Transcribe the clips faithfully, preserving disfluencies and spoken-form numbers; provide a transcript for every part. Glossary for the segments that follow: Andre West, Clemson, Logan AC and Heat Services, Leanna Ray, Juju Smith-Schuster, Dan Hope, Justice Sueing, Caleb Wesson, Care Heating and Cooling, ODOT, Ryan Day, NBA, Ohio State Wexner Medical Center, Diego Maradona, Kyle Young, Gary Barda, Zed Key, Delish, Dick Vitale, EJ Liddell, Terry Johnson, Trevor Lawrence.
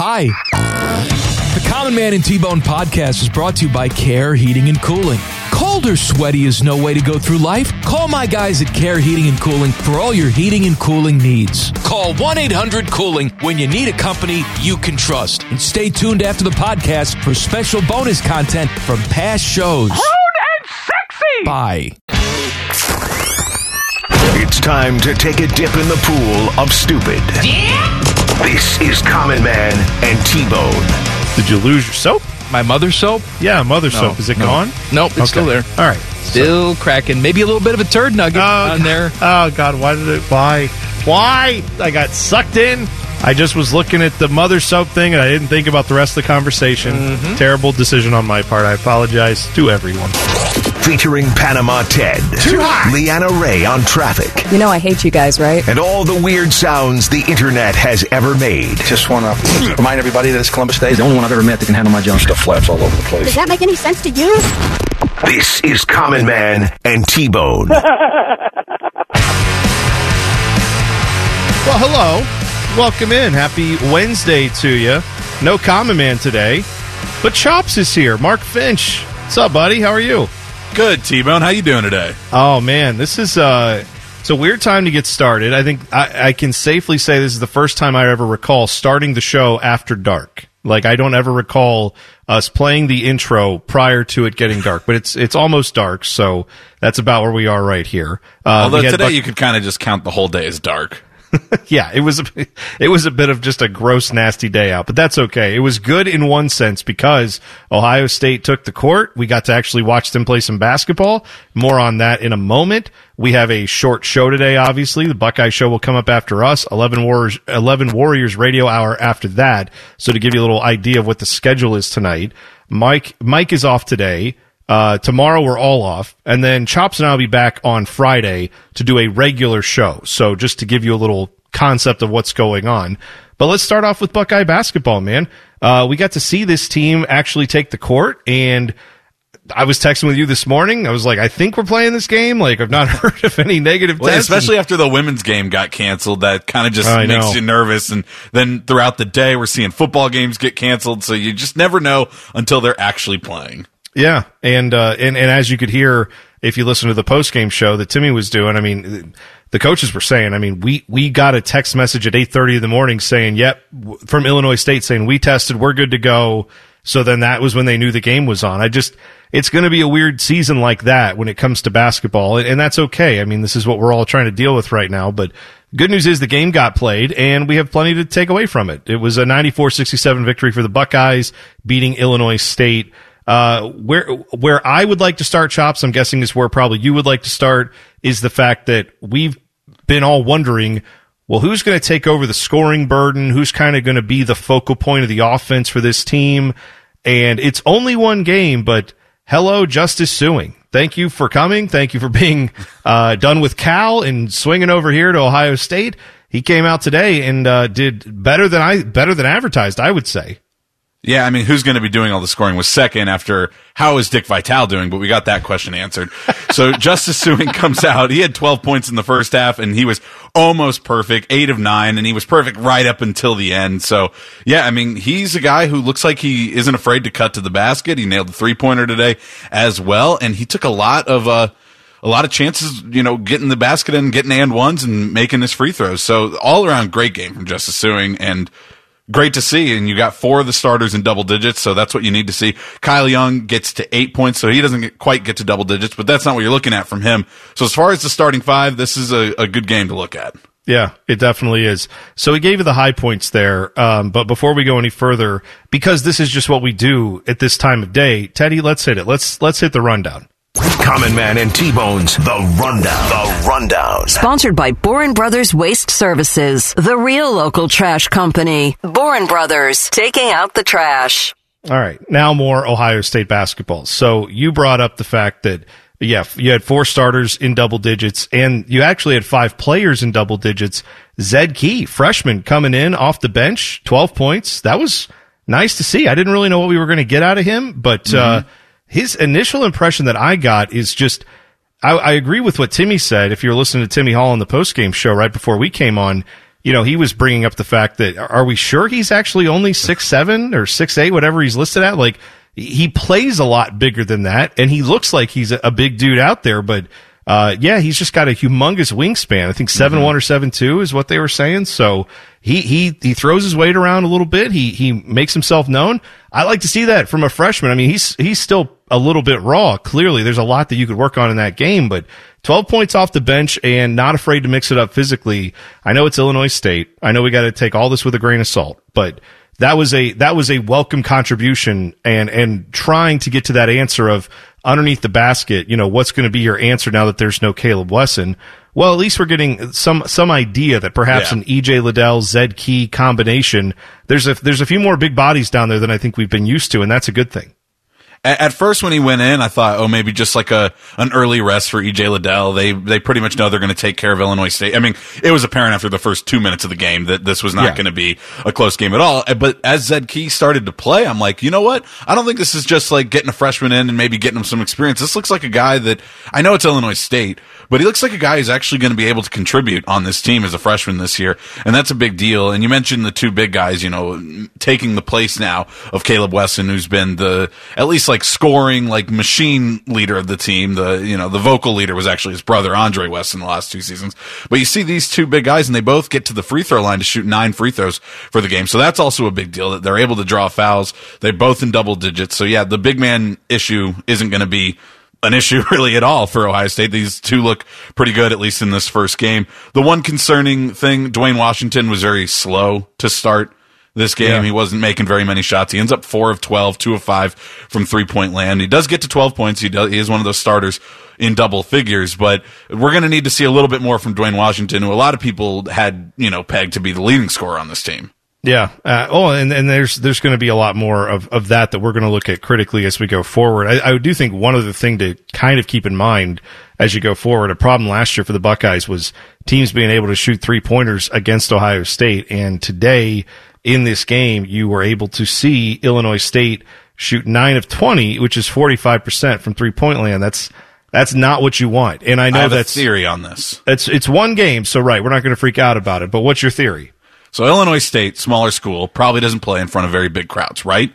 Hi. The Common Man and T-Bone podcast is brought to you by Care Heating and Cooling. Cold or sweaty is no way to go through life. Call my guys at Care Heating and Cooling for all your heating and cooling needs. Call one eight hundred cooling when you need a company you can trust. And stay tuned after the podcast for special bonus content from past shows. Hone and sexy! Bye. It's time to take a dip in the pool of stupid. Yeah. This is Common Man and T-Bone. Did you lose your soap? My mother's soap? Yeah, mother's no, soap. Is it no. gone? Nope, it's okay. Still there. All right. Still so. cracking. Maybe a little bit of a turd nugget oh, on God. there. Oh, God. Why did it? Why? Why? I got sucked in. I just was looking at the mother's soap thing, and I didn't think about the rest of the conversation. Mm-hmm. Terrible decision on my part. I apologize to everyone. Featuring Panama Ted. Too hot. Leanna Ray on traffic. You know I hate you guys, right? And all the weird sounds the internet has ever made. Just want to remind everybody that it's Columbus Day. It's the only one I've ever met that can handle my junk. Stuff flaps all over the place. Does that make any sense to you? This is Common Man and T-Bone. Well, hello. Welcome in. Happy Wednesday to you. No Common Man today, but Chops is here. Mark Finch. What's up, buddy? How are you? Good, T-Bone. How you doing today? Oh, man. This is uh, it's a weird time to get started. I think I, I can safely say this is the first time I ever recall starting the show after dark. Like, I don't ever recall us playing the intro prior to it getting dark, but it's it's almost dark, so that's about where we are right here. Uh, Although today Buck- you could kind of just count the whole day as dark. Yeah, it was, a, it was a bit of just a gross, nasty day out, but that's okay. It was good in one sense because Ohio State took the court. We got to actually watch them play some basketball. More on that in a moment. We have a short show today, obviously. The Buckeye Show will come up after us, eleven Warriors, eleven Warriors radio hour after that. So to give you a little idea of what the schedule is tonight, Mike Mike is off today. Uh, tomorrow we're all off, and then Chops and I will be back on Friday to do a regular show. So just to give you a little concept of what's going on. But let's start off with Buckeye basketball, man. Uh, we got to see this team actually take the court, and I was texting with you this morning. I was like, I think we're playing this game. Like, I've not heard of any negative well, tests. Especially and- after the women's game got canceled. That kind of just I makes know. you nervous. And then throughout the day, we're seeing football games get canceled. So you just never know until they're actually playing. Yeah, and, uh, and and as you could hear, if you listen to the post-game show that Timmy was doing, I mean, the coaches were saying, I mean, we, we got a text message at eight thirty in the morning saying, yep, from Illinois State saying, we tested, we're good to go. So then that was when they knew the game was on. I just, it's going to be a weird season like that when it comes to basketball, and, and that's okay. I mean, this is what we're all trying to deal with right now, but good news is the game got played, and we have plenty to take away from it. It was a ninety-four sixty-seven victory for the Buckeyes, beating Illinois State. Uh, where, where I would like to start, Chops, I'm guessing is where probably you would like to start, is the fact that we've been all wondering, well, who's going to take over the scoring burden? Who's kind of going to be the focal point of the offense for this team? And it's only one game, but hello, Justice Sueing. Thank you for coming. Thank you for being, uh, done with Cal and swinging over here to Ohio State. He came out today and, uh, did better than I, better than advertised, I would say. Yeah, I mean, who's going to be doing all the scoring was second after how is Dick Vitale doing? But we got that question answered. So Justice Sueing comes out. He had twelve points in the first half, and he was almost perfect, eight of nine, and he was perfect right up until the end. So, yeah, I mean, he's a guy who looks like he isn't afraid to cut to the basket. He nailed the three-pointer today as well, and he took a lot of uh, a lot of chances, you know, getting the basket and getting and ones and making his free throws. So all-around great game from Justice Sueing, and great to see, and you got four of the starters in double digits, so that's what you need to see. Kyle Young gets to eight points, so he doesn't get, quite get to double digits, but that's not what you're looking at from him. So as far as the starting five, this is a, a good game to look at. Yeah, it definitely is. So we gave you the high points there, um, but before we go any further, because this is just what we do at this time of day, Teddy, let's hit it. Let's let's hit the rundown. Common Man and T-Bone's The Rundown. The Rundown. Sponsored by Boren Brothers Waste Services, the real local trash company. Boren Brothers, taking out the trash. All right, now more Ohio State basketball. So you brought up the fact that, yeah, you had four starters in double digits, and you actually had five players in double digits. Zed Key, freshman, coming in off the bench, twelve points. That was nice to see. I didn't really know what we were going to get out of him, but mm-hmm. uh his initial impression that I got is just, I, I agree with what Timmy said. If you were listening to Timmy Hall on the postgame show right before we came on, you know, he was bringing up the fact that, are we sure he's actually only six seven or six eight, whatever he's listed at? Like, he plays a lot bigger than that, and he looks like he's a big dude out there, but uh, yeah, he's just got a humongous wingspan. I think seven one mm-hmm. or seven two is what they were saying, so he, he he throws his weight around a little bit. He he makes himself known. I like to see that from a freshman. I mean, he's he's still a little bit raw. Clearly, there's a lot that you could work on in that game, but twelve points off the bench and not afraid to mix it up physically. I know it's Illinois State. I know we got to take all this with a grain of salt, but that was a that was a welcome contribution, and and trying to get to that answer of underneath the basket, you know, what's going to be your answer now that there's no Caleb Wesson? Well, at least we're getting some some idea that perhaps yeah. an E J Liddell, Zed Key combination. There's a there's a few more big bodies down there than I think we've been used to, and that's a good thing. At first, when he went in, I thought, oh, maybe just like a an early rest for E J Liddell. They they pretty much know they're going to take care of Illinois State. I mean, it was apparent after the first two minutes of the game that this was not yeah. going to be a close game at all. But as Zed Key started to play, I'm like, you know what? I don't think this is just like getting a freshman in and maybe getting him some experience. This looks like a guy that, I know it's Illinois State, but he looks like a guy who's actually going to be able to contribute on this team as a freshman this year, and that's a big deal. And you mentioned the two big guys, you know, taking the place now of Caleb Wesson, who's been the, at least like scoring, like machine leader of the team. The, you know, the vocal leader was actually his brother, Andre West, in the last two seasons. But you see these two big guys, and they both get to the free throw line to shoot nine free throws for the game. So that's also a big deal that they're able to draw fouls. They're both in double digits. So yeah, the big man issue isn't going to be an issue really at all for Ohio State. These two look pretty good, at least in this first game. The one concerning thing, Dwayne Washington was very slow to start this game. Yeah. He wasn't making very many shots. He ends up four of twelve, two of five from three-point land. He does get to twelve points. He does, he is one of those starters in double figures, but we're going to need to see a little bit more from Dwayne Washington, who a lot of people had, you know, pegged to be the leading scorer on this team. Yeah. Uh, oh, and, and there's there's going to be a lot more of, of that that we're going to look at critically as we go forward. I, I do think one other thing to kind of keep in mind as you go forward, a problem last year for the Buckeyes was teams being able to shoot three-pointers against Ohio State, and today in this game, you were able to see Illinois State shoot nine of twenty, which is forty-five percent from three-point land. That's that's not what you want. And I know I have that's a theory on this. It's it's one game, so right, we're not going to freak out about it. But what's your theory? So Illinois State, smaller school, probably doesn't play in front of very big crowds, right?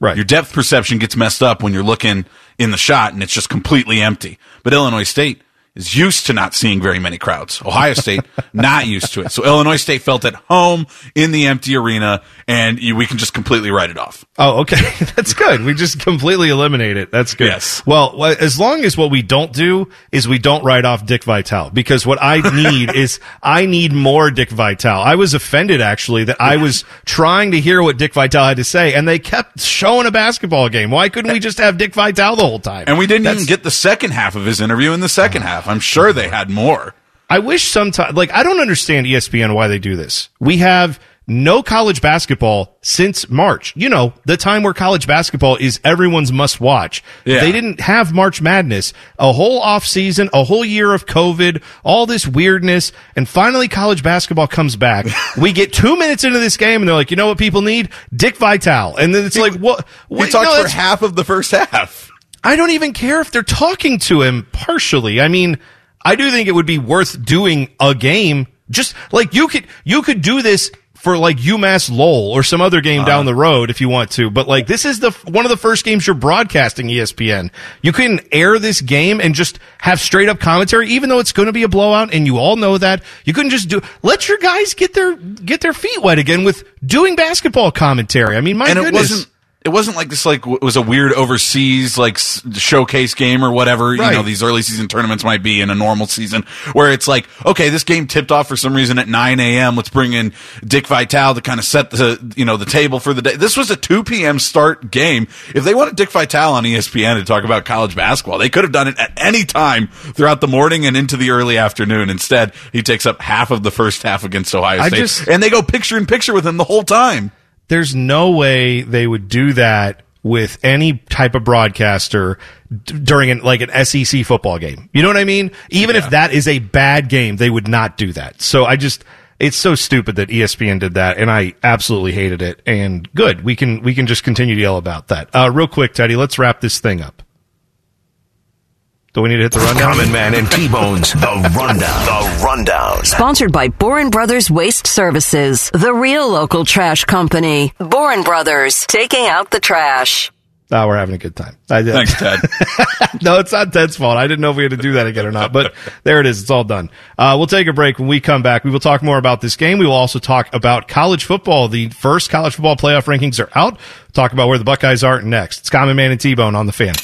Right. Your depth perception gets messed up when you're looking in the shot and it's just completely empty. But Illinois State is used to not seeing very many crowds. Ohio State, not used to it. So Illinois State felt at home in the empty arena, and you, we can just completely write it off. Oh, okay. That's good. We just completely eliminate it. That's good. Yes. Well, as long as what we don't do is we don't write off Dick Vitale, because what I need is I need more Dick Vitale. I was offended, actually, that I was trying to hear what Dick Vitale had to say, and they kept showing a basketball game. Why couldn't we just have Dick Vitale the whole time? And we didn't That's- even get the second half of his interview in the second half. I'm sure they had more. I wish sometimes, like, I don't understand E S P N why they do this. We have no college basketball since March. You know, the time where college basketball is everyone's must watch. Yeah. They didn't have March Madness, a whole off season, a whole year of COVID, all this weirdness, and finally college basketball comes back. We get two minutes into this game, and they're like, you know what people need? Dick Vitale. And then it's he, like, what? We talked no, for half of the first half. I don't even care if they're talking to him partially. I mean, I do think it would be worth doing a game. Just like you could, you could do this for like UMass Lowell or some other game uh, down the road if you want to. But like, this is the one of the first games you're broadcasting, E S P N. You can air this game and just have straight up commentary, even though it's going to be a blowout, and you all know that. You couldn't just do, let your guys get their get their feet wet again with doing basketball commentary. I mean, my and goodness. It wasn't- It wasn't like this, like, it was a weird overseas, like, showcase game or whatever, right. You know, these early season tournaments might be in a normal season, where it's like, okay, this game tipped off for some reason at nine a.m., let's bring in Dick Vitale to kind of set the, you know, the table for the day. This was a two p.m. start game. If they wanted Dick Vitale on E S P N to talk about college basketball, they could have done it at any time throughout the morning and into the early afternoon. Instead, he takes up half of the first half against Ohio State, just, and they go picture-in-picture with him the whole time. There's no way they would do that with any type of broadcaster d- during an, like an S E C football game. You know what I mean? Even yeah. if that is a bad game, they would not do that. So I just, it's so stupid that E S P N did that, and I absolutely hated it. And good, we can we can just continue to yell about that. Uh, real quick, Teddy, let's wrap this thing up. Do we need to hit the rundown? Common Man and T-Bones, The Rundown. The Rundown. Sponsored by Boren Brothers Waste Services, the real local trash company. Boren Brothers, taking out the trash. Oh, we're having a good time. I did. Thanks, Ted. No, it's not Ted's fault. I didn't know if we had to do that again or not, but there it is. It's all done. Uh, we'll take a break. When we come back, we will talk more about this game. We will also talk about college football. The first college football playoff rankings are out. We'll talk about where the Buckeyes are next. It's Common Man and T-Bone on The Fan.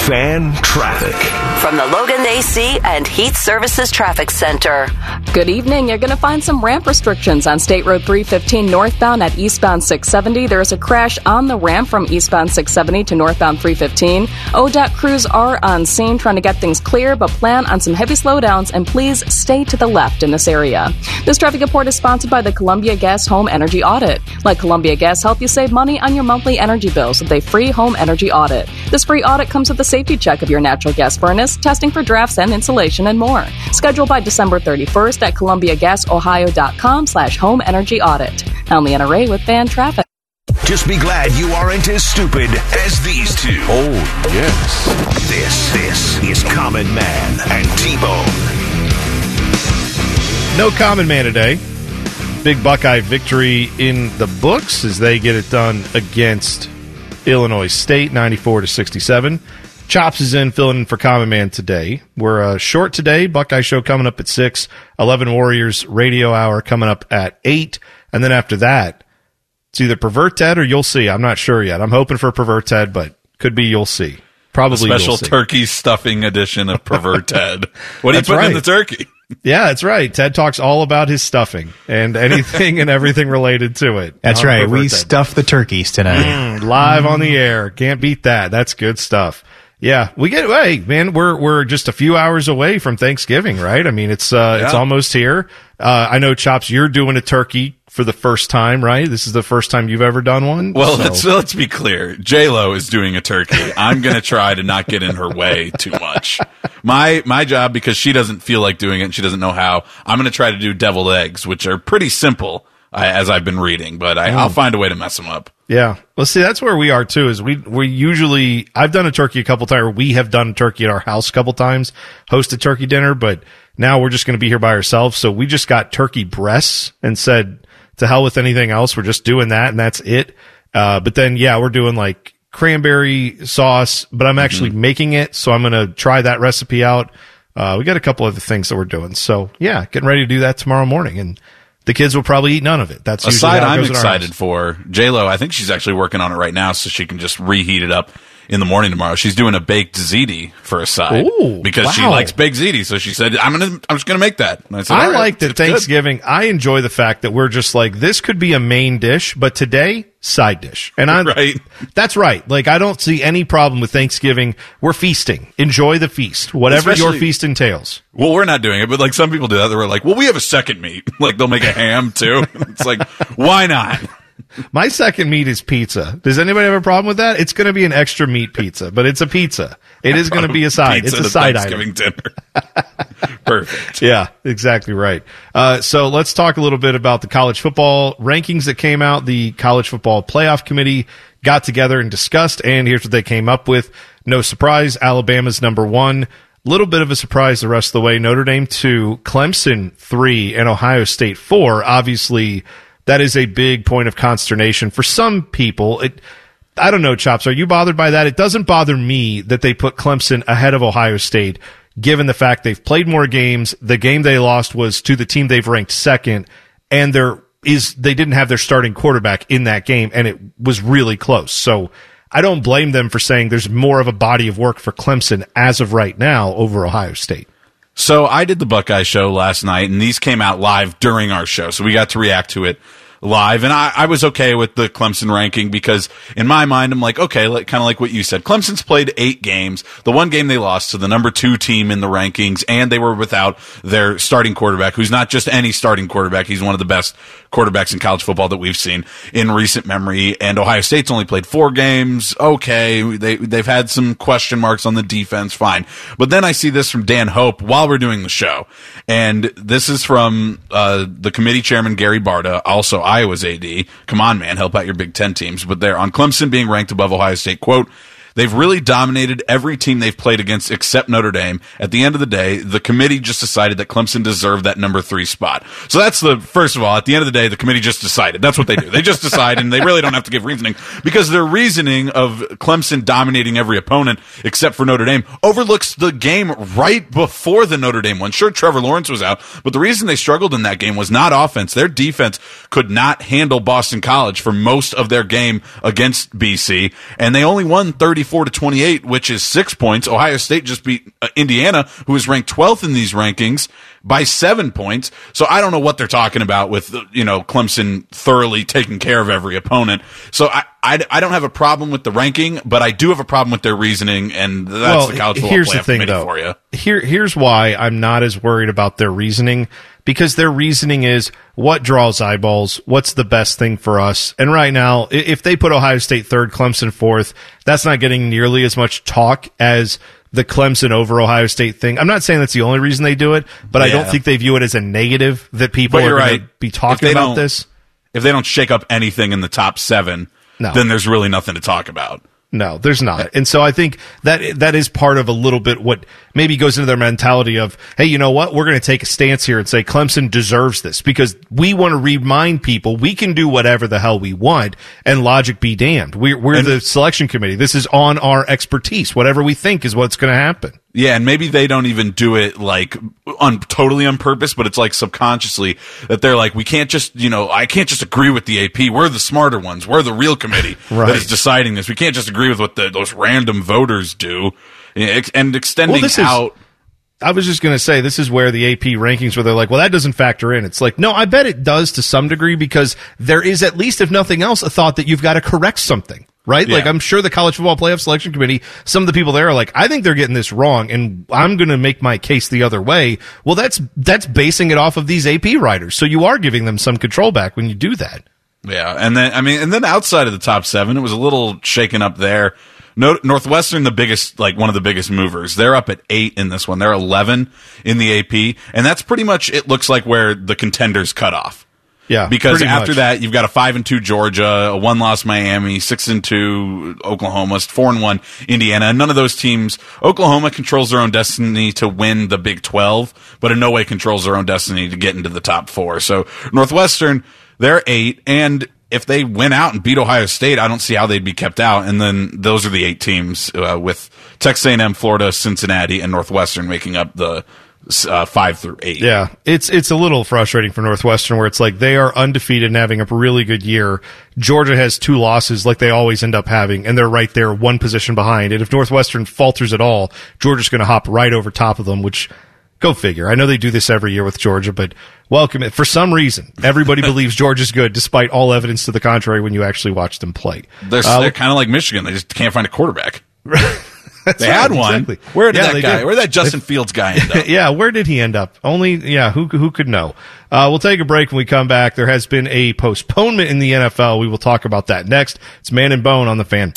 Fan traffic. From the Logan A C and Heat Services Traffic Center. Good evening. You're going to find some ramp restrictions on State Road three fifteen northbound at eastbound six seventy. There is a crash on the ramp from eastbound six seventy to northbound three fifteen. O D O T crews are on scene trying to get things clear, but plan on some heavy slowdowns and please stay to the left in this area. This traffic report is sponsored by the Columbia Gas Home Energy Audit. Let Columbia Gas help you save money on your monthly energy bills with a free home energy audit. This free audit comes with a safety check of your natural gas furnace, testing for drafts and insulation, and more. Scheduled by December thirty-first at columbiagasohio.com slash home energy audit. I'm Leanna Ray with Fan Traffic. Just be glad you aren't as stupid as these two. Oh, yes. This, this is Common Man and T-Bone. No Common Man today. Big Buckeye victory in the books as they get it done against Illinois State, ninety-four to sixty-seven. Chops is in, filling in for Common Man today. We're uh, short today. Buckeye Show coming up at six. eleven Warriors Radio Hour coming up at eight. And then after that, it's either Pervert Ted or You'll See. I'm not sure yet. I'm hoping for Pervert Ted, but could be You'll See. Probably a special turkey stuffing edition of Pervert Ted. What do you put right. in the turkey? Yeah, that's right. Ted talks all about his stuffing and anything and everything related to it. That's right. We Ted. stuff the turkeys tonight. Mm, live mm. on the air. Can't beat that. That's good stuff. Yeah, we get away, hey, man. We're we're just a few hours away from Thanksgiving, right? I mean, it's uh, yeah. it's almost here. Uh, I know, Chops, you're doing a turkey for the first time, right? This is the first time you've ever done one. Well, so. let's let's be clear. J-Lo is doing a turkey. I'm gonna try to not get in her way too much. My my job, because she doesn't feel like doing it and she doesn't know how. I'm gonna try to do deviled eggs, which are pretty simple. I, as I've been reading, but I, mm. I'll find a way to mess them up. Yeah. Well, see, that's where we are, too, is we we usually – I've done a turkey a couple times. We have done turkey at our house a couple times, hosted turkey dinner, but now we're just going to be here by ourselves. So we just got turkey breasts and said, to hell with anything else. We're just doing that, and that's it. Uh, but then, yeah, we're doing, like, cranberry sauce, but I'm actually mm-hmm. making it, so I'm going to try that recipe out. Uh, we got a couple other things that we're doing. So, yeah, getting ready to do that tomorrow morning, and – the kids will probably eat none of it. That's a side I'm excited for. J-Lo, I think she's actually working on it right now, so she can just reheat it up in the morning tomorrow. She's doing a baked ziti for a side. Ooh, because wow. she likes baked ziti, so she said, "I'm gonna, I'm just gonna make that." And I said, I right, like that Thanksgiving. Good. I enjoy the fact that we're just like, this could be a main dish, but today side dish, and I right. that's right. Like, I don't see any problem with Thanksgiving. We're feasting. Enjoy the feast, whatever Especially, your feast entails. Well, we're not doing it, but like some people do that. They're like, "Well, we have a second meat." Like they'll make a ham too. It's like, why not? My second meat is pizza. Does anybody have a problem with that? It's going to be an extra meat pizza, but it's a pizza. It is going to be a side. It's a side item. Thanksgiving dinner. Perfect. Yeah, exactly right. Uh, so let's talk a little bit about the college football rankings that came out. The College Football Playoff Committee got together and discussed, and here's what they came up with. No surprise, Alabama's number one. Little bit of a surprise the rest of the way. Notre Dame two, Clemson three, and Ohio State four. Obviously, that is a big point of consternation for some people. It, I don't know, Chops, are you bothered by that? It doesn't bother me that they put Clemson ahead of Ohio State, given the fact they've played more games. The game they lost was to the team they've ranked second, and there is they didn't have their starting quarterback in that game, and it was really close. So I don't blame them for saying there's more of a body of work for Clemson as of right now over Ohio State. So I did the Buckeye Show last night, and these came out live during our show, so we got to react to it live. And I, I was okay with the Clemson ranking because, in my mind, I'm like, okay, like, kind of like what you said. Clemson's played eight games. The one game they lost to the number two team in the rankings, and they were without their starting quarterback, who's not just any starting quarterback. He's one of the best quarterbacks in college football that we've seen in recent memory. And Ohio State's only played four games. Okay, they, they've had some question marks on the defense. Fine. But then I see this from Dan Hope while we're doing the show. And this is from uh, the committee chairman, Gary Barda, also Iowa's A D. Come on, man, help out your Big Ten teams. But they're on Clemson being ranked above Ohio State. Quote, They've really dominated every team they've played against except Notre Dame. At the end of the day, the committee just decided that Clemson deserved that number three spot. So that's the, first of all, at the end of the day, the committee just decided. That's what they do. They just decide, and they really don't have to give reasoning, because their reasoning of Clemson dominating every opponent except for Notre Dame overlooks the game right before the Notre Dame one. Sure, Trevor Lawrence was out, but the reason they struggled in that game was not offense. Their defense could not handle Boston College for most of their game against B C, and they only won thirty-four to twenty-eight, which is six points. Ohio State just beat Indiana, who is ranked twelfth in these rankings, by seven points. So I don't know what they're talking about with, you know, Clemson thoroughly taking care of every opponent. So I, I, I don't have a problem with the ranking, but I do have a problem with their reasoning, and that's well, the college football here's playoff the thing, committee though. For you. Here, here's why I'm not as worried about their reasoning, because their reasoning is what draws eyeballs, what's the best thing for us. And right now, if they put Ohio State third, Clemson fourth, that's not getting nearly as much talk as the Clemson over Ohio State thing. I'm not saying that's the only reason they do it, but yeah. I don't think they view it as a negative that people are going right. to be talking about this. If they don't shake up anything in the top seven, no. then there's really nothing to talk about. No, there's not. And so I think that that is part of a little bit what maybe goes into their mentality of, hey, you know what? We're going to take a stance here and say Clemson deserves this because we want to remind people we can do whatever the hell we want and logic be damned. We're, we're and, the selection committee. This is on our expertise. Whatever we think is what's going to happen. Yeah, and maybe they don't even do it like on totally on purpose, but it's like subconsciously that they're like, we can't just, you know, I can't just agree with the A P. We're the smarter ones. We're the real committee right. that is deciding this. We can't just agree with what the, those random voters do. And extending well, out. Is, I was just going to say, this is where the A P rankings where they're like, well, that doesn't factor in. It's like, no, I bet it does to some degree because there is at least, if nothing else, a thought that you've got to correct something. Right? Yeah. Like, I'm sure the College Football Playoff Selection Committee, some of the people there are like, I think they're getting this wrong, and I'm going to make my case the other way. Well, that's that's basing it off of these A P writers. So you are giving them some control back when you do that. Yeah, and then, I mean, and then outside of the top seven, it was a little shaken up there. Northwestern, the biggest, like one of the biggest movers. They're up at eight in this one. They're eleven in the A P, and that's pretty much, it looks like, where the contenders cut off. Yeah, because after much. that, you've got a five and two Georgia, a one loss Miami, six and two Oklahoma, four and one Indiana. And none of those teams. Oklahoma controls their own destiny to win the Big twelve, but in no way controls their own destiny to get into the top four. So Northwestern, they're eight, and if they went out and beat Ohio State, I don't see how they'd be kept out. And then those are the eight teams uh, with Texas A and M, Florida, Cincinnati, and Northwestern making up the. Uh, five through eight. Yeah, it's it's a little frustrating for Northwestern where it's like they are undefeated and having a really good year. Georgia has two losses like they always end up having, and they're right there one position behind. And if Northwestern falters at all, Georgia's going to hop right over top of them, which, go figure. I know they do this every year with Georgia, but welcome it. For some reason, everybody believes Georgia's good despite all evidence to the contrary when you actually watch them play. They're, uh, they're kind of like Michigan. They just can't find a quarterback. That's they right, had one. Exactly. Where did yeah, that guy? Did. Where did that Justin Fields guy end up? yeah, where did he end up? Only yeah, who who could know? Uh, we'll take a break when we come back. There has been a postponement in the N F L. We will talk about that next. It's Man and Bone on the Fan.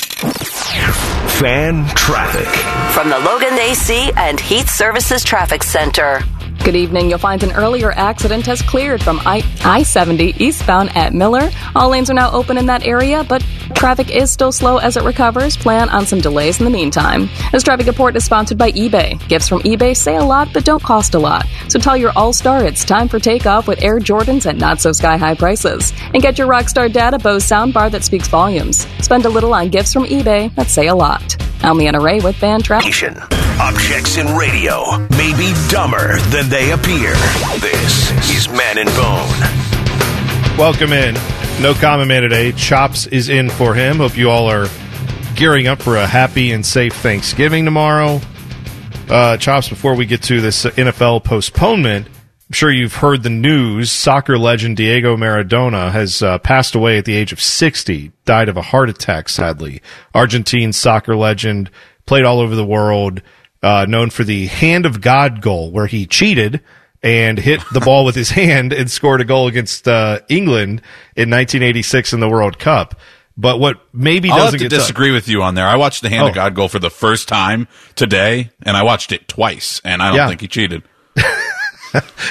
Fan traffic from the Logan A C and Heat Services Traffic Center. Good evening. You'll find an earlier accident has cleared from I seventy eastbound at Miller. All lanes are now open in that area, but traffic is still slow as it recovers. Plan on some delays in the meantime. This traffic report is sponsored by eBay. Gifts from eBay say a lot, but don't cost a lot. So tell your all-star it's time for takeoff with Air Jordans at not-so-sky-high prices. And get your Rockstar Data Bose soundbar that speaks volumes. Spend a little on gifts from eBay that say a lot. I'm Leanna Ray with Fan Traction. Objects in radio may be dumber than they appear. This is Man and Bone. Welcome in. No common man today. Chops is in for him. Hope you all are gearing up for a happy and safe Thanksgiving tomorrow. Uh, Chops, before we get to this N F L postponement, I'm sure you've heard the news. Soccer legend Diego Maradona has uh, passed away at the age of sixty, died of a heart attack, sadly. Argentine soccer legend, played all over the world, uh, known for the hand of God goal, where he cheated and hit the ball with his hand and scored a goal against uh, England in nineteen eighty-six in the World Cup. But what maybe I'll doesn't have to get disagree done. With you on there. I watched the hand oh. of God goal for the first time today, and I watched it twice, and I don't yeah. think he cheated.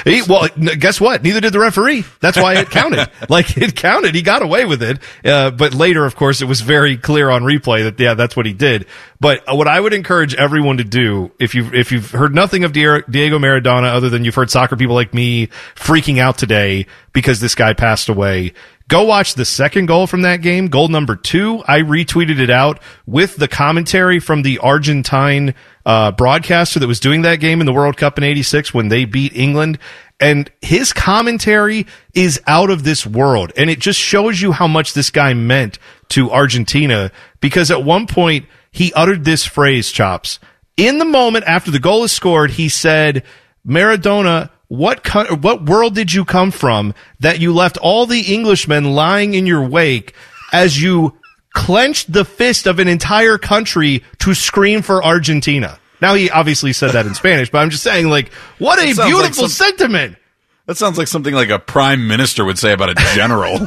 He, well, guess what? Neither did the referee. That's why it counted. Like, it counted. He got away with it. Uh, but later, of course, it was very clear on replay that, yeah, that's what he did. But what I would encourage everyone to do, if you've, if you've heard nothing of Diego Maradona other than you've heard soccer people like me freaking out today because this guy passed away, go watch the second goal from that game, goal number two. I retweeted it out with the commentary from the Argentine uh, broadcaster that was doing that game in the World Cup in eighty-six when they beat England. And his commentary is out of this world. And it just shows you how much this guy meant to Argentina, because at one point he uttered this phrase, Chops. In the moment after the goal is scored, he said, Maradona, What co- what world did you come from that you left all the Englishmen lying in your wake as you clenched the fist of an entire country to scream for Argentina? Now, he obviously said that in Spanish, but I'm just saying, like, what a beautiful like some- sentiment. That sounds like something like a prime minister would say about a general.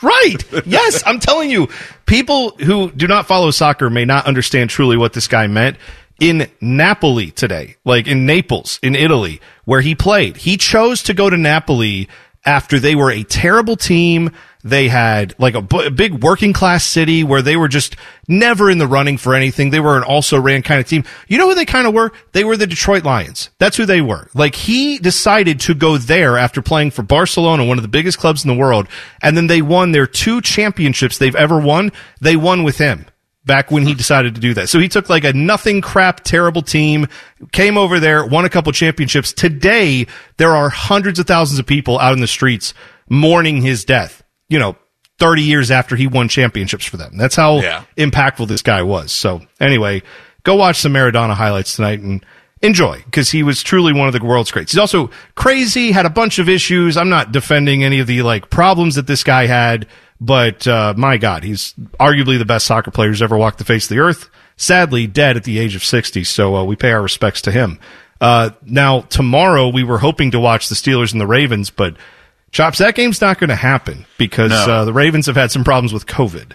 Right. Yes, I'm telling you, people who do not follow soccer may not understand truly what this guy meant. In Napoli today, like in Naples, in Italy, where he played, he chose to go to Napoli after they were a terrible team. They had like a, b- a big working class city where they were just never in the running for anything. They were an also-ran kind of team. You know who they kind of were? They were the Detroit Lions. That's who they were. Like, he decided to go there after playing for Barcelona, one of the biggest clubs in the world, and then they won their two championships they've ever won. They won with him. Back when he decided to do that. So he took like a nothing crap, terrible team, came over there, won a couple championships. Today, there are hundreds of thousands of people out in the streets mourning his death, you know, thirty years after he won championships for them. That's how yeah. impactful this guy was. So anyway, go watch some Maradona highlights tonight and enjoy, because he was truly one of the world's greats. He's also crazy, had a bunch of issues. I'm not defending any of the like problems that this guy had. But, uh, my God, he's arguably the best soccer player who's ever walked the face of the earth. Sadly, dead at the age of sixty, so uh, we pay our respects to him. Uh, now, tomorrow we were hoping to watch the Steelers and the Ravens, but, Chops, that game's not going to happen because no. uh, the Ravens have had some problems with COVID.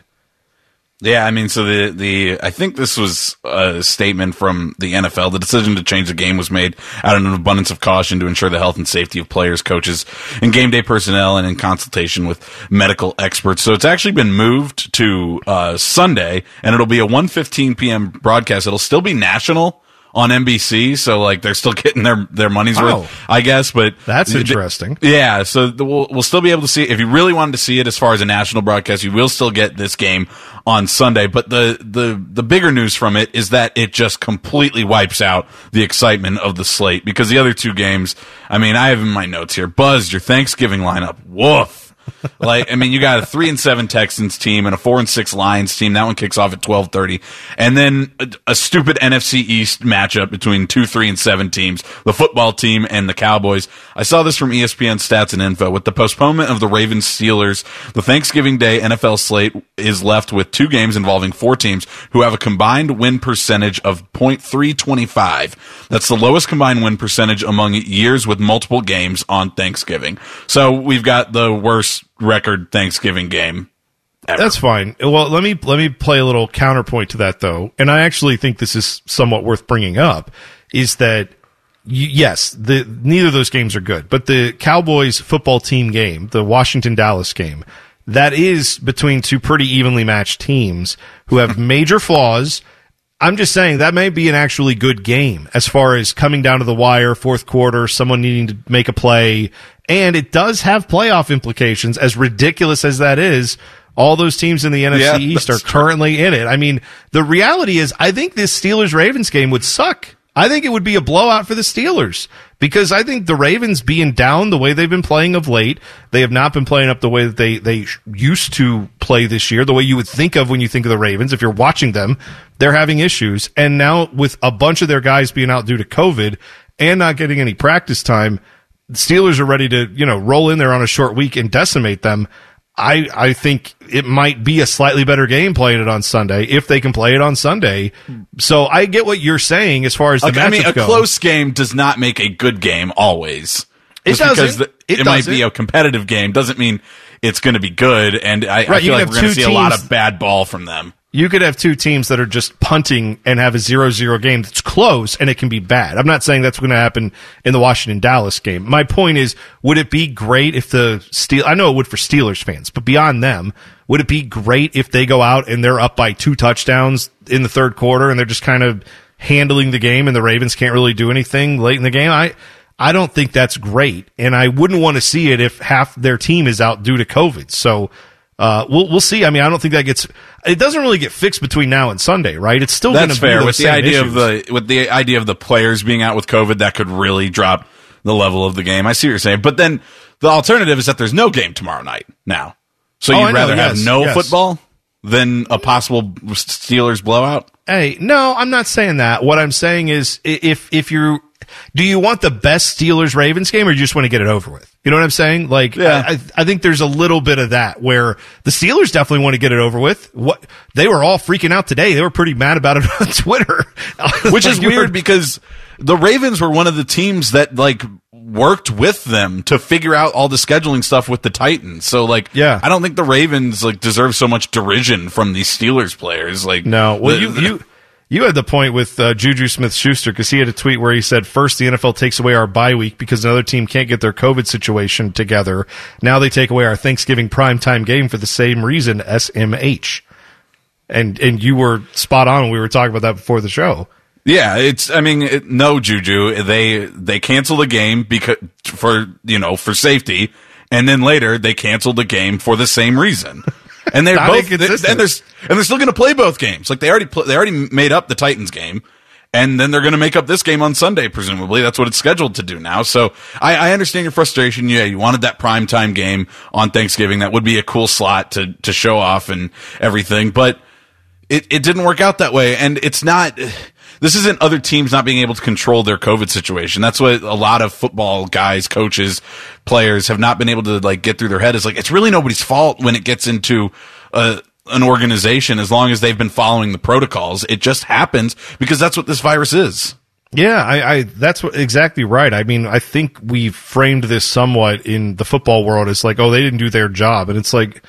Yeah, I mean, so the, the I think this was a statement from the N F L. The decision to change the game was made out of an abundance of caution to ensure the health and safety of players, coaches, and game day personnel, and in consultation with medical experts. So it's actually been moved to uh, Sunday, and it'll be a one fifteen p.m. broadcast. It'll still be national on N B C, so like they're still getting their, their money's oh, worth, I guess. But that's interesting. Th- yeah, so the, we'll we'll still be able to see it. If you really wanted to see it as far as a national broadcast, you will still get this game on Sunday. But the the the bigger news from it is that it just completely wipes out the excitement of the slate, because the other two games, I mean, I have in my notes here, Buzz, your Thanksgiving lineup, woof. Like, I mean, you got a three and seven Texans team and a four and six Lions team. That one kicks off at twelve thirty, and then a, a stupid N F C East matchup between two, three, and seven teams: the football team and the Cowboys. I saw this from E S P N Stats and Info. With the postponement of the Ravens Steelers, the Thanksgiving Day N F L slate is left with two games involving four teams who have a combined win percentage of point three two five. That's the lowest combined win percentage among years with multiple games on Thanksgiving. So we've got the worst record Thanksgiving game ever. That's fine. Well, let me let me play a little counterpoint to that, though, and I actually think this is somewhat worth bringing up, is that yes, the neither of those games are good, but the Cowboys football team game, the Washington-Dallas game, that is between two pretty evenly matched teams who have major flaws. I'm just saying that may be an actually good game as far as coming down to the wire, fourth quarter, someone needing to make a play. And it does have playoff implications, as ridiculous as that is. All those teams in the N F C yeah, East are currently true. in it. I mean, the reality is I think this Steelers-Ravens game would suck. I think it would be a blowout for the Steelers, because I think the Ravens, being down the way they've been playing of late, they have not been playing up the way that they, they used to play this year, the way you would think of when you think of the Ravens. If you're watching them, they're having issues. And now with a bunch of their guys being out due to COVID and not getting any practice time, the Steelers are ready to, you know, roll in there on a short week and decimate them. I, I think it might be a slightly better game playing it on Sunday, if they can play it on Sunday. So I get what you're saying as far as the okay, matchup I mean, a goes. Close game does not make a good game always. It doesn't. Because the, it, it doesn't. Might be a competitive game doesn't mean it's going to be good, and I, right, I feel like we're going to see teams, a lot of bad ball from them. you could have two teams that are just punting and have a zero zero game that's close, and it can be bad. I'm not saying that's going to happen in the Washington-Dallas game. My point is, would it be great if the Steel? I know it would for Steelers fans, but beyond them, would it be great if they go out and they're up by two touchdowns in the third quarter and they're just kind of handling the game and the Ravens can't really do anything late in the game? I I don't think that's great, and I wouldn't want to see it if half their team is out due to COVID. So Uh, we'll, we'll see. I mean, I don't think that gets, it doesn't really get fixed between now and Sunday, right? It's still going to be fair with the idea of the, with the idea of the players being out with COVID, that could really drop the level of the game. I see what you're saying. But then the alternative is that there's no game tomorrow night now. So you'd rather have no football than a possible Steelers blowout? Hey, no, I'm not saying that. What I'm saying is if, if you're, do you want the best Steelers-Ravens game, or you just want to get it over with? You know what I'm saying? Like, yeah. I, I think there's a little bit of that where the Steelers definitely want to get it over with. What they were all freaking out today. They were pretty mad about it on Twitter, which like, is weird because the Ravens were one of the teams that like worked with them to figure out all the scheduling stuff with the Titans. So like, yeah. I don't think the Ravens like deserve so much derision from these Steelers players. Like, no, well, the, you. you You had the point with uh, Juju Smith-Schuster because he had a tweet where he said, first, the N F L takes away our bye week because another team can't get their COVID situation together. Now they take away our Thanksgiving primetime game for the same reason, S M H. And and you were spot on when we were talking about that before the show. Yeah, it's. I mean, it, no, Juju. They they cancel the game because for you know for safety, and then later they cancel the game for the same reason. And they're both, they, and they're and they're still going to play both games. Like they already pl- they already made up the Titans game, and then they're going to make up this game on Sunday. Presumably, that's what it's scheduled to do now. So I, I understand your frustration. Yeah, you wanted that primetime game on Thanksgiving. That would be a cool slot to to show off and everything. But it it didn't work out that way, and it's not. This isn't other teams not being able to control their COVID situation. That's what a lot of football guys, coaches, players have not been able to like get through their head. Is like it's really nobody's fault when it gets into a, an organization as long as they've been following the protocols. It just happens because that's what this virus is. Yeah, I, I that's what, exactly right. I mean, I think we've framed this somewhat in the football world. It's like, oh, they didn't do their job, and it's like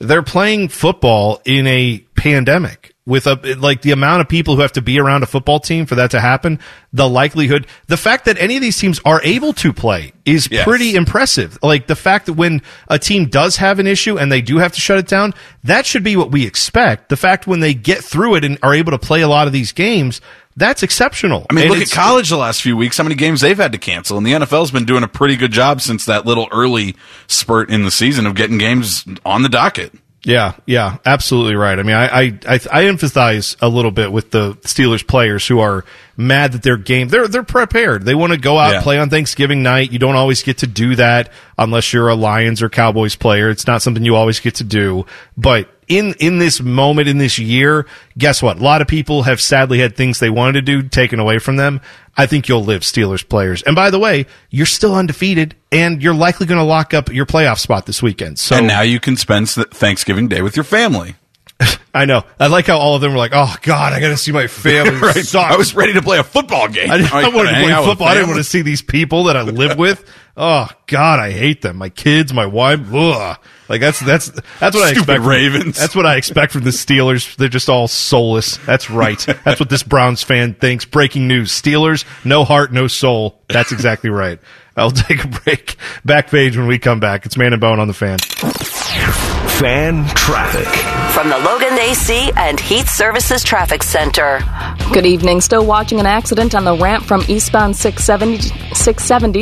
they're playing football in a pandemic. With a, like the amount of people who have to be around a football team for that to happen, the likelihood, the fact that any of these teams are able to play is yes. pretty impressive. Like the fact that when a team does have an issue and they do have to shut it down, that should be what we expect. The fact when they get through it and are able to play a lot of these games, that's exceptional. I mean, and look at college the last few weeks, how many games they've had to cancel, and the N F L's been doing a pretty good job since that little early spurt in the season of getting games on the docket. Yeah, yeah, absolutely right. I mean, I, I, I, I emphasize a little bit with the Steelers players who are mad that their game, they're, they're prepared. They want to go out yeah. and play on Thanksgiving night. You don't always get to do that unless you're a Lions or Cowboys player. It's not something you always get to do. But in, in this moment, in this year, guess what? A lot of people have sadly had things they wanted to do taken away from them. I think you'll live, Steelers players. And by the way, you're still undefeated, and you're likely going to lock up your playoff spot this weekend. So and now you can spend Thanksgiving Day with your family. I know. I like how all of them were like, oh, God, I got to see my family. Right. I was ready to play a football game. I, I wanted to play football. I didn't want to see these people that I live with. Oh, God, I hate them. My kids, my wife. Ugh. Like, that's that's that's what Stupid I expect. Ravens. From, that's what I expect from the Steelers. They're just all soulless. That's right. That's what this Browns fan thinks. Breaking news. Steelers, no heart, no soul. That's exactly right. I'll take a break. Back page when we come back. It's Man and Bone on the Fan. Fan traffic from the Logan A C and Heat Services Traffic Center. Good evening. Still watching an accident on the ramp from eastbound six seventy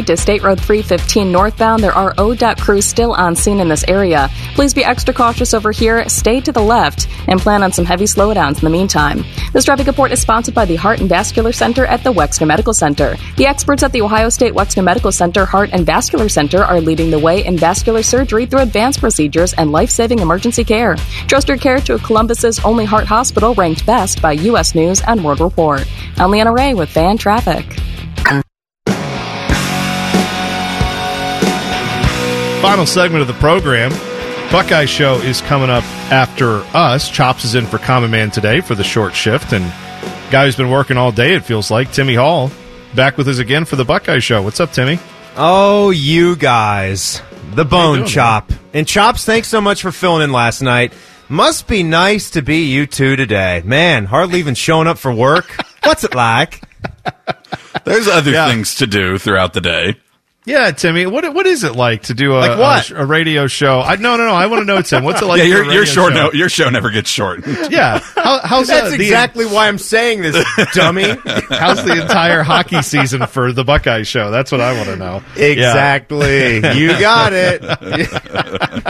to State Road three fifteen northbound. There are O D O T crews still on scene in this area. Please be extra cautious over here. Stay to the left and plan on some heavy slowdowns in the meantime. This traffic report is sponsored by the Heart and Vascular Center at the Wexner Medical Center. The experts at the Ohio State Wexner Medical Center, Heart and Vascular Center are leading the way in vascular surgery through advanced procedures and life-saving emergency care. Trust your care to Columbus's only heart hospital, ranked best by U S News and World Report. I'm Leanna Ray with Fan Traffic. Final segment of the program. Buckeye Show is coming up after us. Chops is in for Common Man today for the short shift, and guy who's been working all day, it feels like, Timmy Hall, back with us again for the Buckeye Show. What's up, Timmy? Oh, you guys. The bone doing, chop. Man? And Chops, thanks so much for filling in last night. Must be nice to be you two today. Man, hardly even showing up for work. What's it like? There's other yeah. things to do throughout the day. Yeah, Timmy, what what is it like to do a like what? a, a radio show? I, no, no, no. I want to know, Tim. What's it like? Yeah, your your short no, your show never gets short. Yeah, How, how's that's uh, exactly the, why I'm saying this, dummy. How's the entire hockey season for the Buckeye show? That's what I want to know. Exactly, yeah. You got it.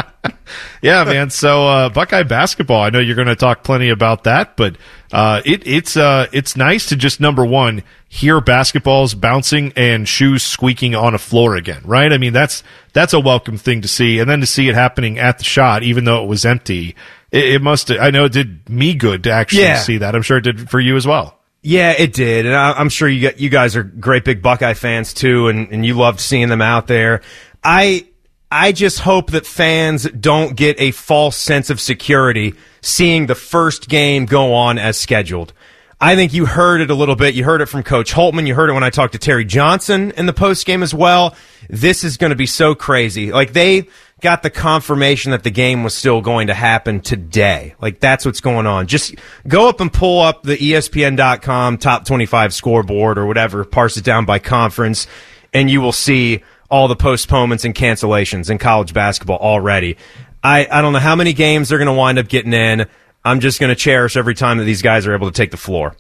Yeah, man. So uh, Buckeye basketball. I know you're going to talk plenty about that, but uh, it it's uh, it's nice to just number one. Hear basketballs bouncing and shoes squeaking on a floor again, right? I mean, that's that's a welcome thing to see. And then to see it happening at the shot, even though it was empty, it, it must, I know it did me good to actually yeah. see that. I'm sure it did for you as well. Yeah, it did. And I, I'm sure you you guys are great big Buckeye fans too, and, and you loved seeing them out there. I I just hope that fans don't get a false sense of security seeing the first game go on as scheduled. I think you heard it a little bit. You heard it from Coach Holtman. You heard it when I talked to Terry Johnson in the postgame as well. This is going to be so crazy. Like, they got the confirmation that the game was still going to happen today. Like, that's what's going on. Just go up and pull up the E S P N dot com top twenty-five scoreboard or whatever, parse it down by conference, and you will see all the postponements and cancellations in college basketball already. I, I don't know how many games they're going to wind up getting in. I'm just going to cherish every time that these guys are able to take the floor.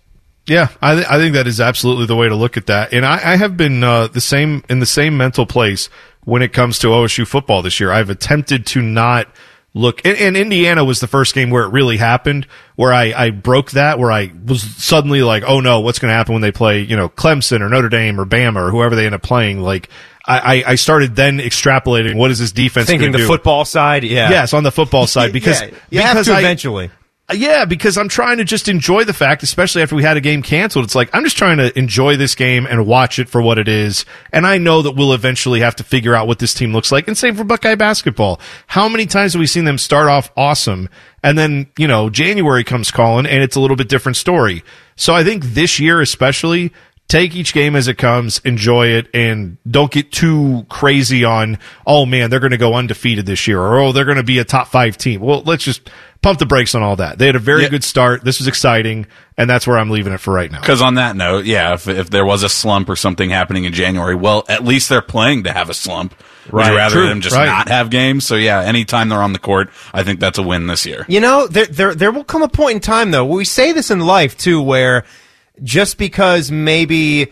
Yeah, I, th- I think that is absolutely the way to look at that. And I, I have been uh, the same in the same mental place when it comes to O S U football this year. I've attempted to not look, and, and Indiana was the first game where it really happened, where I, I broke that, where I was suddenly like, oh no, what's going to happen when they play, you know, Clemson or Notre Dame or Bama or whoever they end up playing, like. I, I started then extrapolating, what is this defense going to do? Thinking the football side, yeah. Yes, on the football side. Because, yeah, you because have to I, eventually. Yeah, because I'm trying to just enjoy the fact, especially after we had a game canceled, it's like, I'm just trying to enjoy this game and watch it for what it is. And I know that we'll eventually have to figure out what this team looks like. And same for Buckeye basketball. How many times have we seen them start off awesome? And then, you know, January comes calling, and it's a little bit different story. So I think this year especially, take each game as it comes, enjoy it, and don't get too crazy on, oh, man, they're going to go undefeated this year, or, oh, they're going to be a top-five team. Well, let's just pump the brakes on all that. They had a very yeah. good start. This was exciting, and that's where I'm leaving it for right now. Because on that note, yeah, if, if there was a slump or something happening in January, well, at least they're playing to have a slump. Right. Would you rather True. them just right. not have games? So, yeah, anytime they're on the court, I think that's a win this year. You know, there there, there will come a point in time, though, where we say this in life, too, where – just because maybe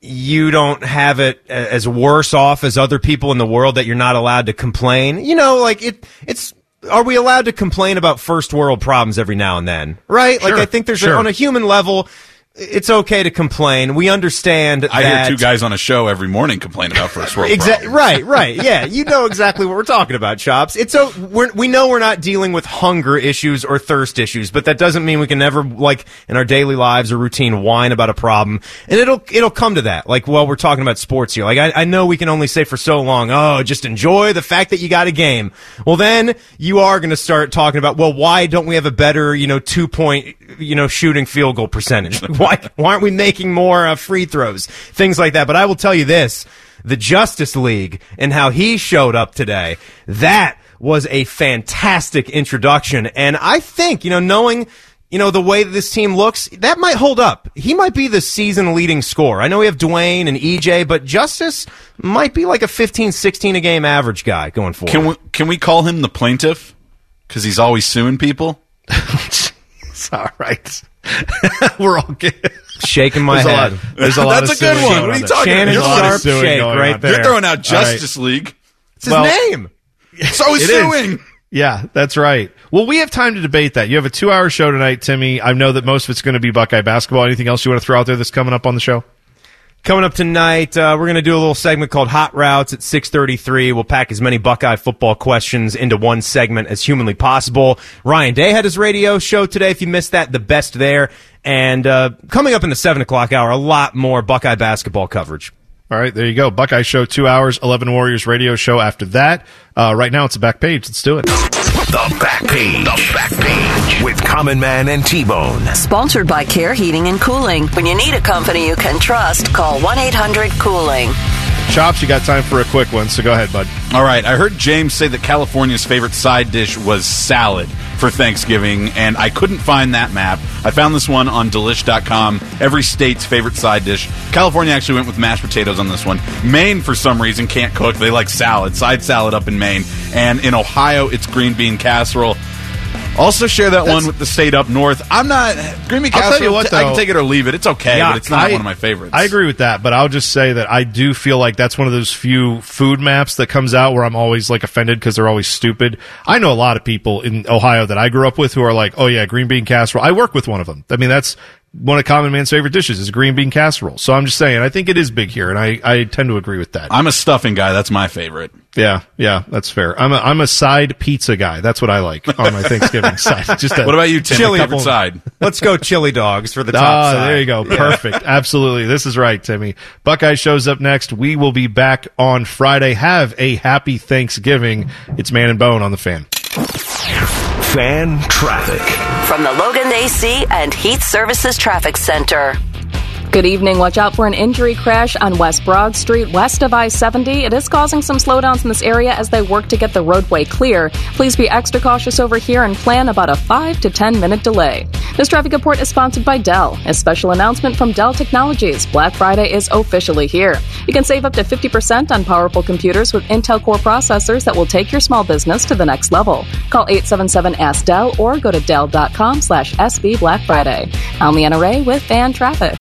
you don't have it as worse off as other people in the world that you're not allowed to complain. You know, like, it. it's are we allowed to complain about first world problems every now and then, right? Sure, like, I think there's sure. a, on a human level, it's okay to complain. We understand I that. hear two guys on a show every morning complain about first world exactly, problems. Right, right, yeah. You know exactly what we're talking about, Chops. It's so we're, we know we're not dealing with hunger issues or thirst issues, but that doesn't mean we can never, like, in our daily lives or routine, whine about a problem. And it'll it'll come to that. Like, well, we're talking about sports here. Like, I, I know we can only say for so long, oh, just enjoy the fact that you got a game. Well, then you are going to start talking about, well, why don't we have a better, you know, two-point, you know, shooting field goal percentage? Why, why aren't we making more uh, free throws? Things like that. But I will tell you this, the Justice League and how he showed up today, that was a fantastic introduction. And I think, you know, knowing, you know, the way that this team looks, that might hold up. He might be the season-leading scorer. I know we have Dwayne and E J, but Justice might be like a fifteen, sixteen-a-game average guy going forward. Can we, can we call him the plaintiff? Because he's always suing people? It's all right. We're all good. Shaking my there's head. A lot, there's a lot That's of a good one. What are you talking Shannon about? Sharp shake right there. You're throwing out Justice right. League. It's his well, name. It's always it suing. Is. Yeah, that's right. Well, we have time to debate that. You have a two-hour show tonight, Timmy. I know that most of it's going to be Buckeye basketball. Anything else you want to throw out there that's coming up on the show? Coming up tonight, uh, we're going to do a little segment called Hot Routes at six thirty-three. We'll pack as many Buckeye football questions into one segment as humanly possible. Ryan Day had his radio show today. If you missed that, the best there. And uh, coming up in the seven o'clock hour, a lot more Buckeye basketball coverage. All right, there you go. Buckeye show, two hours, eleven Warriors radio show after that. Uh, right now, it's the back page. Let's do it. The Back Page. The Back Page. With Common Man and T-Bone. Sponsored by Care Heating and Cooling. When you need a company you can trust, call one eight hundred cooling. Chops, you got time for a quick one, so go ahead, bud. All right. I heard James say that California's favorite side dish was salad for Thanksgiving, and I couldn't find that map. I found this one on delish dot com. Every state's favorite side dish. California actually went with mashed potatoes on this one. Maine, for some reason, can't cook. They like salad, side salad up in Maine. And in Ohio, it's green bean casserole. Also share that That's, one with the state up north. I'm not... Green bean casserole, I'll tell you what, though, I can take it or leave it. It's okay, yeah, but it's not I, one of my favorites. I agree with that, but I'll just say that I do feel like that's one of those few food maps that comes out where I'm always like offended because they're always stupid. I know a lot of people in Ohio that I grew up with who are like, oh yeah, green bean casserole. I work with one of them. I mean, that's one of common man's favorite dishes is green bean casserole. So I'm just saying, I think it is big here, and I, I tend to agree with that. I'm a stuffing guy. That's my favorite. Yeah, yeah, that's fair. I'm a I'm a side pizza guy. That's what I like on my Thanksgiving side. Just a what about you, Tim? Chili favorite side. Let's go chili dogs for the top ah, side. There you go. Perfect. Absolutely. This is right, Timmy. Buckeye shows up next. We will be back on Friday. Have a happy Thanksgiving. It's Man and Bone on the Fan. Fan traffic from the Logan A C and Heat Services Traffic Center. Good evening. Watch out for an injury crash on West Broad Street, west of I seventy. It is causing some slowdowns in this area as they work to get the roadway clear. Please be extra cautious over here and plan about a five to ten minute delay. This traffic report is sponsored by Dell. A special announcement from Dell Technologies. Black Friday is officially here. You can save up to fifty percent on powerful computers with Intel Core processors that will take your small business to the next level. Call eight seven seven ask Dell or go to dell dot com slash S B Black Friday. I'm Leanna Ray with Fan Traffic.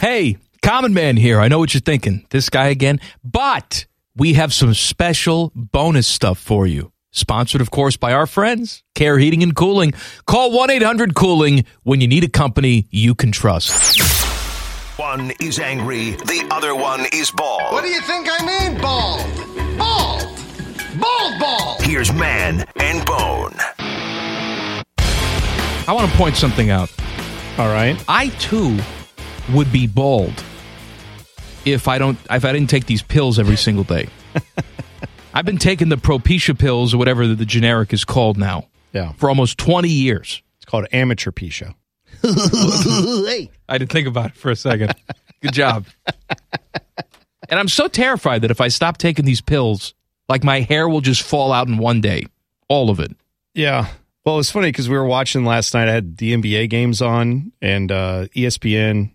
Hey, Common Man here. I know what you're thinking. This guy again. But we have some special bonus stuff for you. Sponsored, of course, by our friends, Care Heating and Cooling. Call one eight hundred cooling when you need a company you can trust. One is angry. The other one is bald. What do you think I mean, bald? Bald! Bald, bald! Here's Man and Bone. I want to point something out. All right. I, too... would be bald if I don't if I didn't take these pills every single day. I've been taking the Propecia pills or whatever the generic is called now. Yeah. For almost twenty years. It's called amateur Pecia. I didn't think about it for a second. Good job. And I'm so terrified that if I stop taking these pills, like my hair will just fall out in one day. All of it. Yeah. Well, it's funny because we were watching last night. I had the N B A games on and uh, E S P N.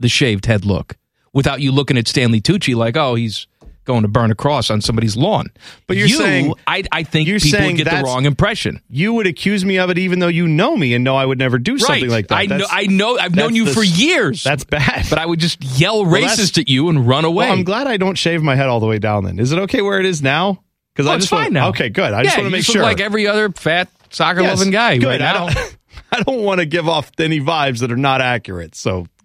the shaved head look without you looking at Stanley Tucci like, oh, he's going to burn a cross on somebody's lawn. But you're you, saying I, I think you're people saying get the wrong impression. You would accuse me of it, even though you know me and know I would never do right. something like that. I that's, know, I know, I've known you the, for years. That's bad. But I would just yell well, racist at you and run away. Well, I'm glad I don't shave my head all the way down. Then is it okay where it is now? Because oh, I just want, now. Okay, good. I yeah, just want to make sure. Like every other fat soccer yes, loving guy. Good. Right now. I don't, I don't want to give off any vibes that are not accurate. So.